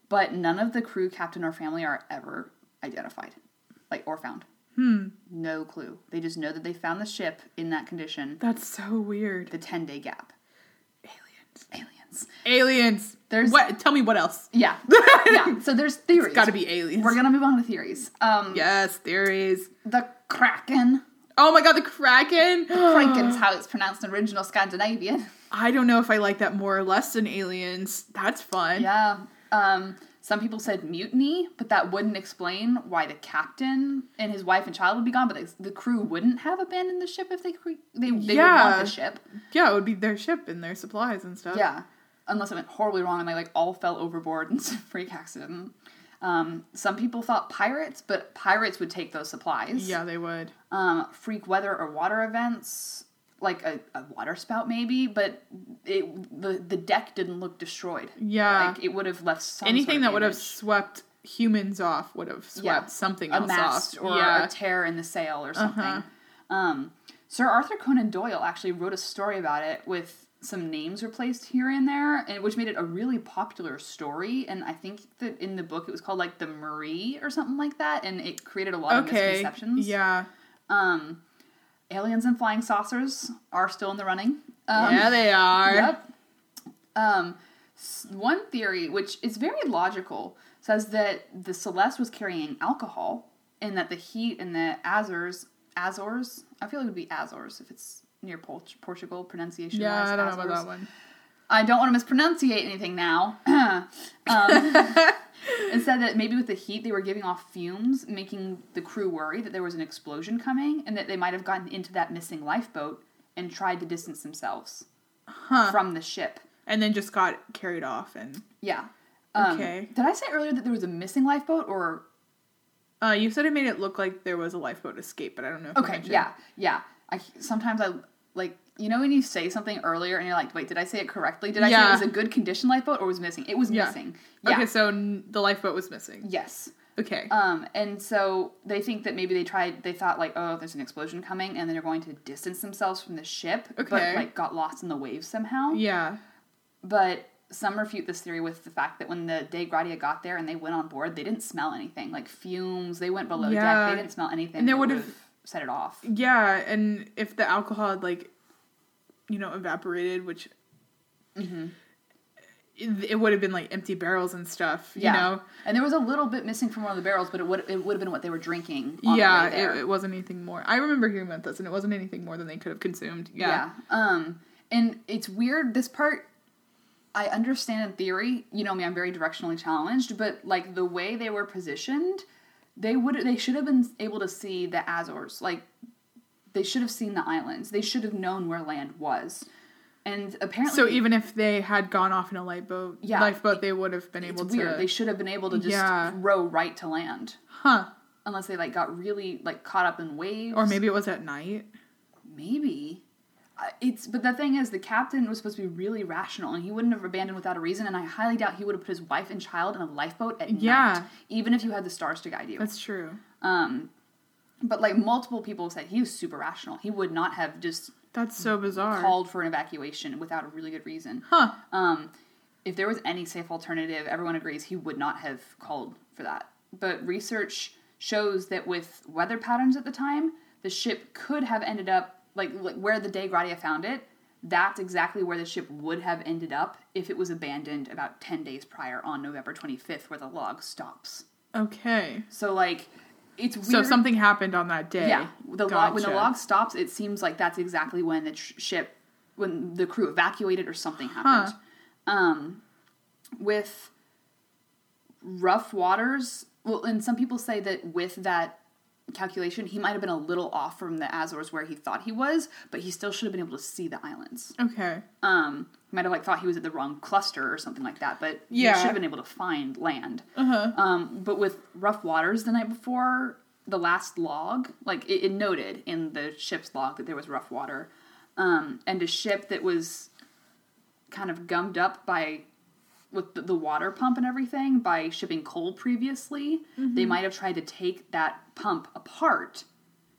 but none of the crew, captain, or family are ever identified, like, or found. No clue. They just know that they found the ship in that condition. That's so weird. The 10-day gap. Aliens. Tell me what else. Yeah. Yeah. So there's theories. It's gotta be aliens. We're gonna move on to theories. Yes, theories. The Kraken. Oh my god, the Kraken! Kraken's how it's pronounced in original Scandinavian. I don't know if I like that more or less than aliens. That's fun. Yeah. Some people said mutiny, but that wouldn't explain why the captain and his wife and child would be gone, but the crew wouldn't have abandoned the ship if they would want the ship. Yeah, it would be their ship and their supplies and stuff. Yeah. Unless it went horribly wrong and they, like, all fell overboard in some freak accident. Some people thought pirates, but pirates would take those supplies. Yeah, they would. Freak weather or water events, like a water spout maybe, but the deck didn't look destroyed. Yeah. Like, it would have left some sort of that would have swept humans off would have swept something else off. A mast or a tear in the sail or something. Sir Arthur Conan Doyle actually wrote a story about it with some names were placed here and there, and which made it a really popular story. And I think that in the book it was called, like, the Marie or something like that, and it created a lot of misconceptions. Yeah. Aliens and flying saucers are still in the running. Yeah, they are. Yep. One theory, which is very logical, says that the Celeste was carrying alcohol and that the heat in the Azores, I feel like it would be Azores if it's near Portugal, pronunciation. Yeah, I don't know about that one. I don't want to mispronunciate anything now. It said that maybe with the heat they were giving off fumes, making the crew worry that there was an explosion coming and that they might have gotten into that missing lifeboat and tried to distance themselves from the ship. And then just got carried off and... Yeah. Okay. Did I say earlier that there was a missing lifeboat or... you said it made it look like there was a lifeboat escape, but I don't know if you mentioned. Yeah. Sometimes I, like, you know when you say something earlier and you're like, wait, did I say it correctly? Did I say it was a good condition lifeboat or was missing? It was missing. Yeah. Okay, so the lifeboat was missing. Yes. Okay. And so they think that maybe they thought like, oh, there's an explosion coming and then they're going to distance themselves from the ship. Okay. But, like, got lost in the waves somehow. Yeah. But some refute this theory with the fact that when the Dei Gratia got there and they went on board, they didn't smell anything. Like fumes, they went below deck, they didn't smell anything. And they would have set it off. Yeah, and if the alcohol had, like, you know, evaporated, which it would have been, like, empty barrels and stuff, you know? And there was a little bit missing from one of the barrels, but it would have been what they were drinking on the way there. It wasn't anything more. I remember hearing about this, and it wasn't anything more than they could have consumed. Yeah. And it's weird, this part... I understand in theory, you know me, I'm very directionally challenged, but, like, the way they were positioned, they should have been able to see the Azores. Like, they should have seen the islands. They should have known where land was. And apparently... So even if they had gone off in a lifeboat, they would have been able to... It's weird. They should have been able to just row right to land. Huh. Unless they, like, got really, like, caught up in waves. Or maybe it was at night. Maybe. But the thing is, the captain was supposed to be really rational, and he wouldn't have abandoned without a reason, and I highly doubt he would have put his wife and child in a lifeboat at night, even if you had the stars to guide you. That's true. But, like, multiple people said he was super rational. He would not have just... That's so bizarre. ...called for an evacuation without a really good reason. Huh. If there was any safe alternative, everyone agrees he would not have called for that. But research shows that with weather patterns at the time, the ship could have ended up... Like, where the Dei Gratia found it, that's exactly where the ship would have ended up if it was abandoned about 10 days prior on November 25th, where the log stops. Okay. So, like, it's weird. So something happened on that day. Yeah. When the log stops, it seems like that's exactly when the ship, when the crew evacuated or something happened. With rough waters, well, and some people say that with that calculation, he might have been a little off from the Azores where he thought he was, but he still should have been able to see the islands. Okay. He might have, like, thought he was at the wrong cluster or something like that, but he should have been able to find land. But with rough waters the night before, the last log, like, it noted in the ship's log that there was rough water, and a ship that was kind of gummed up with the water pump and everything, by shipping coal previously, they might have tried to take that pump apart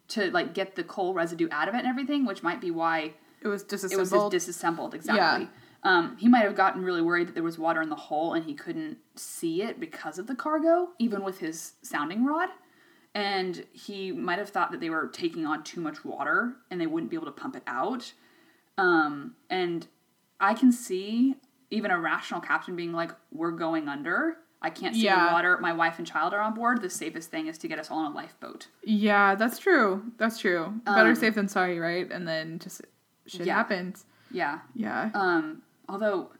to, like, get the coal residue out of it and everything, which might be why... It was disassembled, exactly. Yeah. He might have gotten really worried that there was water in the hull and he couldn't see it because of the cargo, even with his sounding rod. And he might have thought that they were taking on too much water and they wouldn't be able to pump it out. And I can see... Even a rational captain being like, we're going under. I can't see the water. My wife and child are on board. The safest thing is to get us all on a lifeboat. Yeah, that's true. Better safe than sorry, right? And then just shit happens. Yeah. Although,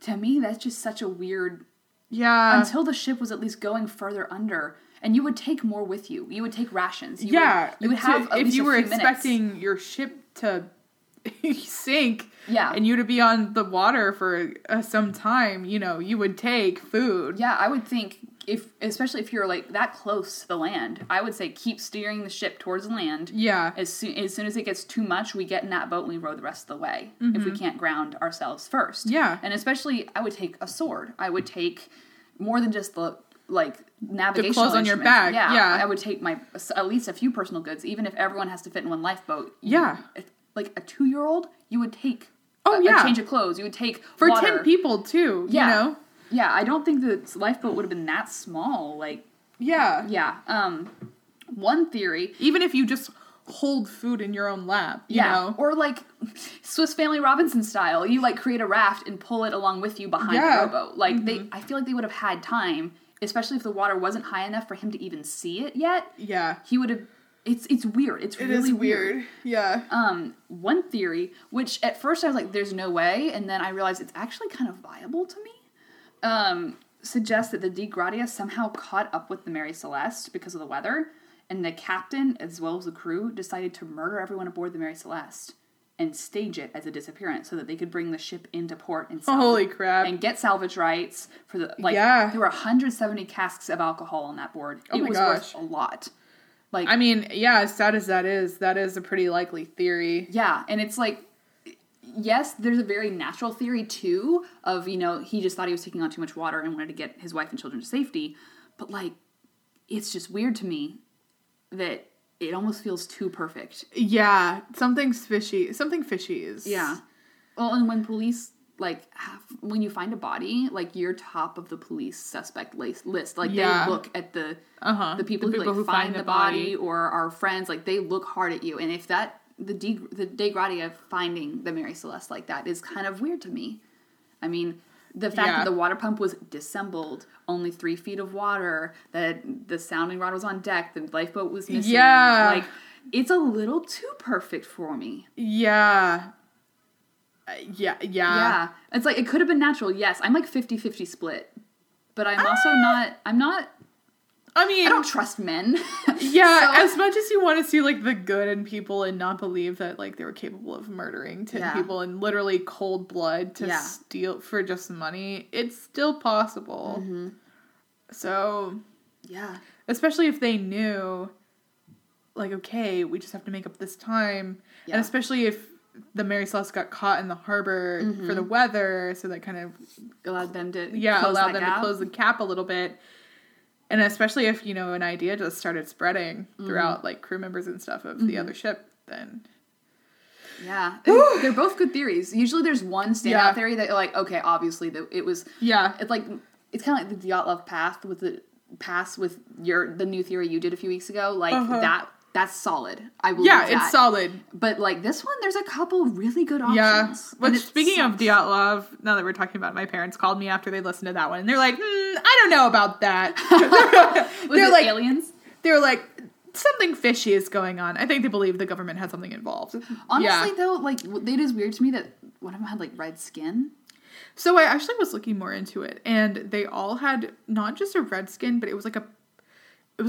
to me, that's just such a weird... Yeah. Until the ship was at least going further under... And you would take more with you. You would take rations. You would have at least a few minutes. If you were expecting your ship to... sink and you to be on the water for some time, you know, you would take food. I would think, especially if you're, like, that close to the land, I would say keep steering the ship towards the land. As soon as it gets too much, we get in that boat and we row the rest of the way if we can't ground ourselves first. And especially I would take a sword. I would take more than just the, like, navigational clothes on your back. I would take at least a few personal goods, even if everyone has to fit in one lifeboat. Like a 2-year-old, you would take a change of clothes. You would take water. For 10 people, too, you know? Yeah, I don't think the lifeboat would have been that small. Like, one theory... Even if you just hold food in your own lap, you know? Or, like, Swiss Family Robinson style. You, like, create a raft and pull it along with you behind the rowboat. Like, I feel like they would have had time, especially if the water wasn't high enough for him to even see it yet. Yeah. He would have... It's weird. It really is weird. Yeah. One theory, which at first I was like, there's no way, and then I realized it's actually kind of viable to me, suggests that the Dei Gratia somehow caught up with the Mary Celeste because of the weather, and the captain, as well as the crew, decided to murder everyone aboard the Mary Celeste and stage it as a disappearance so that they could bring the ship into port and salvage. Holy crap. And get salvage rights for the, like, there were 170 casks of alcohol on that board. It was worth a lot. Like, I mean, yeah, as sad as that is a pretty likely theory. Yeah, and it's like, yes, there's a very natural theory, too, of, you know, he just thought he was taking on too much water and wanted to get his wife and children to safety. But, like, it's just weird to me that it almost feels too perfect. Yeah, something's fishy. Something fishy is... Yeah. Well, and when police... Like, when you find a body, like, you're top of the police suspect list. Like, they look at the people who find the body or are friends. Like, they look hard at you. And if that, the Dei Gratia finding the Mary Celeste like that is kind of weird to me. I mean, the fact that the water pump was disassembled, only 3 feet of water, that the sounding rod was on deck, the lifeboat was missing. Yeah. Like, it's a little too perfect for me. Yeah. Yeah. It's like, it could have been natural, yes. I'm like 50-50 split. But I'm also not... I mean... I don't trust men. Yeah, so, as much as you want to see, like, the good in people and not believe that, like, they were capable of murdering 10 people in literally cold blood to steal for just money, it's still possible. Mm-hmm. So... Yeah. Especially if they knew, like, okay, we just have to make up this time. Yeah. And especially if... The Mary Celeste got caught in the harbor for the weather, so that kind of allowed them to close the gap a little bit. And especially if, you know, an idea just started spreading throughout, like, crew members and stuff of the other ship, then... Yeah. They're both good theories. Usually there's one standout theory that, like, okay, obviously that it was... Yeah. It's like, it's kind of like the Dyatlov path with the new theory you did a few weeks ago. Like, That's solid. I believe that. Yeah, it's solid. But, like, this one, there's a couple really good options. Yeah. Which, speaking of Dyatlov, now that we're talking about it, my parents called me after they listened to that one, and they're like, I don't know about that. They're like, aliens? They're like, something fishy is going on. I think they believe the government had something involved. Honestly, though, like, it is weird to me that one of them had, like, red skin. So I actually was looking more into it, and they all had not just a red skin, but it was like a... It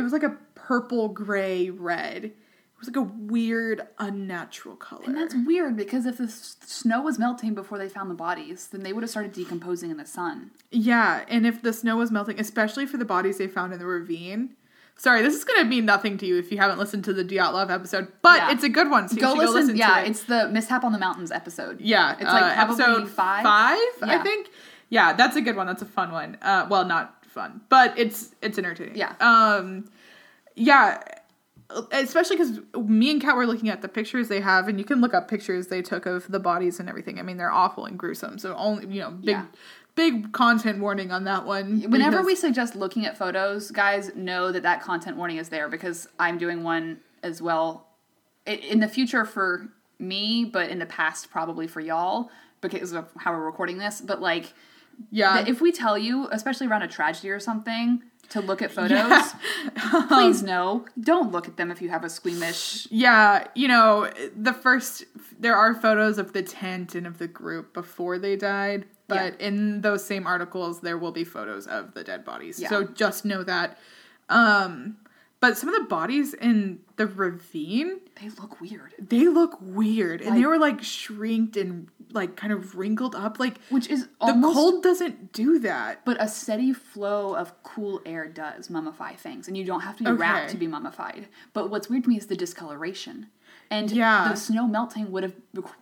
was like a purple, gray, red. It was like a weird, unnatural color. And that's weird, because if the snow was melting before they found the bodies, then they would have started decomposing in the sun. Yeah, and if the snow was melting, especially for the bodies they found in the ravine... Sorry, this is going to mean nothing to you if you haven't listened to the Dyatlov episode, but it's a good one, so you should go listen to it. Yeah, it's the Mishap on the Mountains episode. Yeah. It's like probably episode 5? 5, yeah. I think. Yeah, that's a good one. That's a fun one. Well, not... fun, but it's entertaining. Yeah. Especially because me and Kat were looking at the pictures they have, and you can look up pictures they took of the bodies and everything. I mean, they're awful and gruesome, so only, you know, big content warning on that one. Whenever we suggest looking at photos, guys, know that that content warning is there, because I'm doing one as well in the future for me, but in the past probably for y'all, because of how we're recording this. But, like, yeah, if we tell you, especially around a tragedy or something, to look at photos, please no. Don't look at them if you have a squeamish... Yeah, you know, there are photos of the tent and of the group before they died, but in those same articles, there will be photos of the dead bodies. Yeah. So just know that. But some of the bodies in the ravine... They look weird. Like, and they were, like, shrinked and, like, kind of wrinkled up. Like, which is almost... The cold doesn't do that. But a steady flow of cool air does mummify things. And you don't have to be wrapped to be mummified. But what's weird to me is the discoloration. And the snow melting would have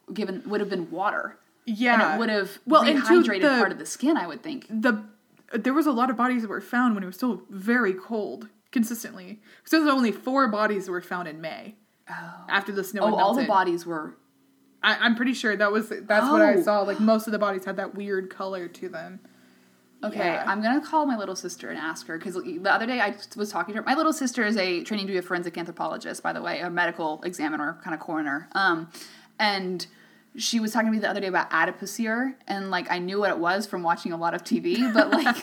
been water. Yeah. And it would have rehydrated part of the skin, I would think. There was a lot of bodies that were found when it was still very cold. Consistently. So there's only 4 bodies that were found in May. Oh. After the snow had melted. All the bodies were... I'm pretty sure that's what I saw. Like, most of the bodies had that weird color to them. Okay, yeah. I'm going to call my little sister and ask her, because the other day I was talking to her. My little sister is training to be a forensic anthropologist, by the way, a medical examiner, kind of coroner. And she was talking to me the other day about adipocere, and, like, I knew what it was from watching a lot of TV, but, like,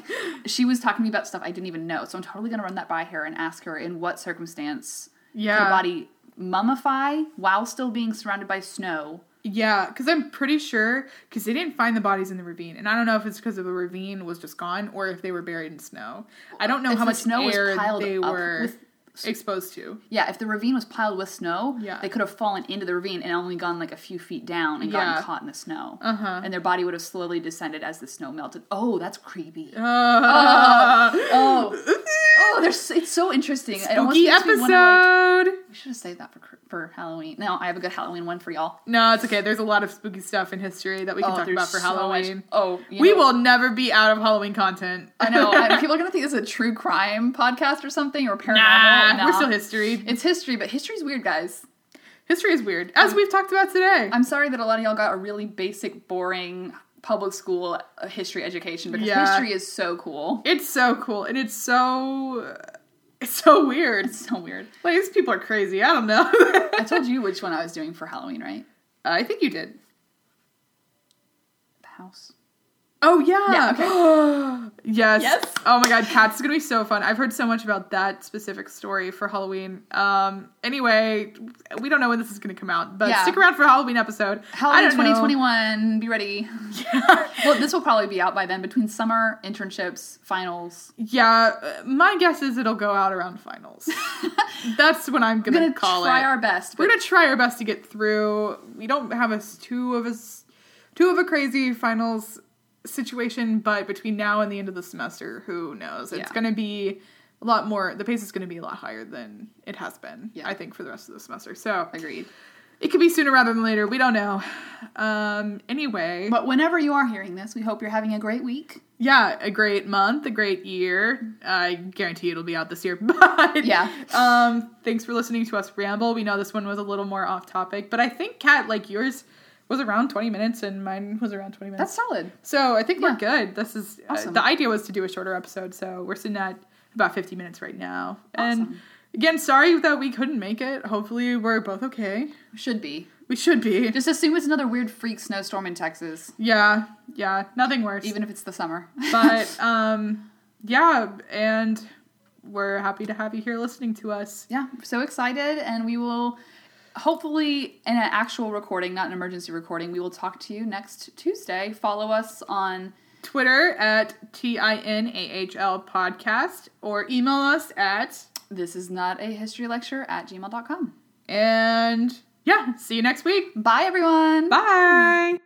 she was talking to me about stuff I didn't even know. So I'm totally going to run that by her and ask her in what circumstance the body mummify while still being surrounded by snow. Yeah, because I'm pretty sure, because they didn't find the bodies in the ravine, and I don't know if it's because the ravine was just gone or if they were buried in snow. I don't know if how much snow air was piled they were exposed to. Yeah, if the ravine was piled with snow, they could have fallen into the ravine and only gone like a few feet down and gotten caught in the snow. Uh-huh. And their body would have slowly descended as the snow melted. Oh, that's creepy. It's so interesting. Spooky episode. We should have saved that for Halloween. No, I have a good Halloween one for y'all. No, it's okay. There's a lot of spooky stuff in history that we can talk about for Halloween. We will never be out of Halloween content. I know. People are going to think this is a true crime podcast or something, or paranormal. Nah, we're still history. It's history, but history's weird, guys. History is weird, as we've talked about today. I'm sorry that a lot of y'all got a really basic, boring public school history education, because history is so cool. It's so cool, and it's so weird. It's so weird. Like, these people are crazy. I don't know. I told you which one I was doing for Halloween, right? I think you did. The house. Oh, yeah. Okay. Yes. Oh, my God. Pat's going to be so fun. I've heard so much about that specific story for Halloween. Anyway, we don't know when this is going to come out, but stick around for a Halloween episode. Halloween 2021. Know. Be ready. Yeah. Well, this will probably be out by then, between summer, internships, finals. Yeah. My guess is it'll go out around finals. That's when I'm going to call it. We're going to try our best. We're going to try our best to get through. We don't have too of a crazy finals situation, but between now and the end of the semester, who knows? It's going to be a lot more. The pace is going to be a lot higher than it has been, I think, for the rest of the semester. So agreed. It could be sooner rather than later. We don't know. Anyway. But whenever you are hearing this, we hope you're having a great week. Yeah, a great month, a great year. I guarantee it'll be out this year. But thanks for listening to us ramble. We know this one was a little more off topic, but I think, Kat, like, yours was around 20 minutes, and mine was around 20 minutes. That's solid. So I think we're good. This is awesome. The idea was to do a shorter episode, so we're sitting at about 50 minutes right now. Awesome. And again, sorry that we couldn't make it. Hopefully we're both okay. We should be. Just assume it's another weird freak snowstorm in Texas. Yeah. Nothing worse. Even if it's the summer. But, and we're happy to have you here listening to us. Yeah, so excited, and we will, hopefully, in an actual recording, not an emergency recording, we will talk to you next Tuesday. Follow us on Twitter at TINAHL podcast, or email us at thisisnotahistorylecture@gmail.com. And see you next week. Bye, everyone. Bye.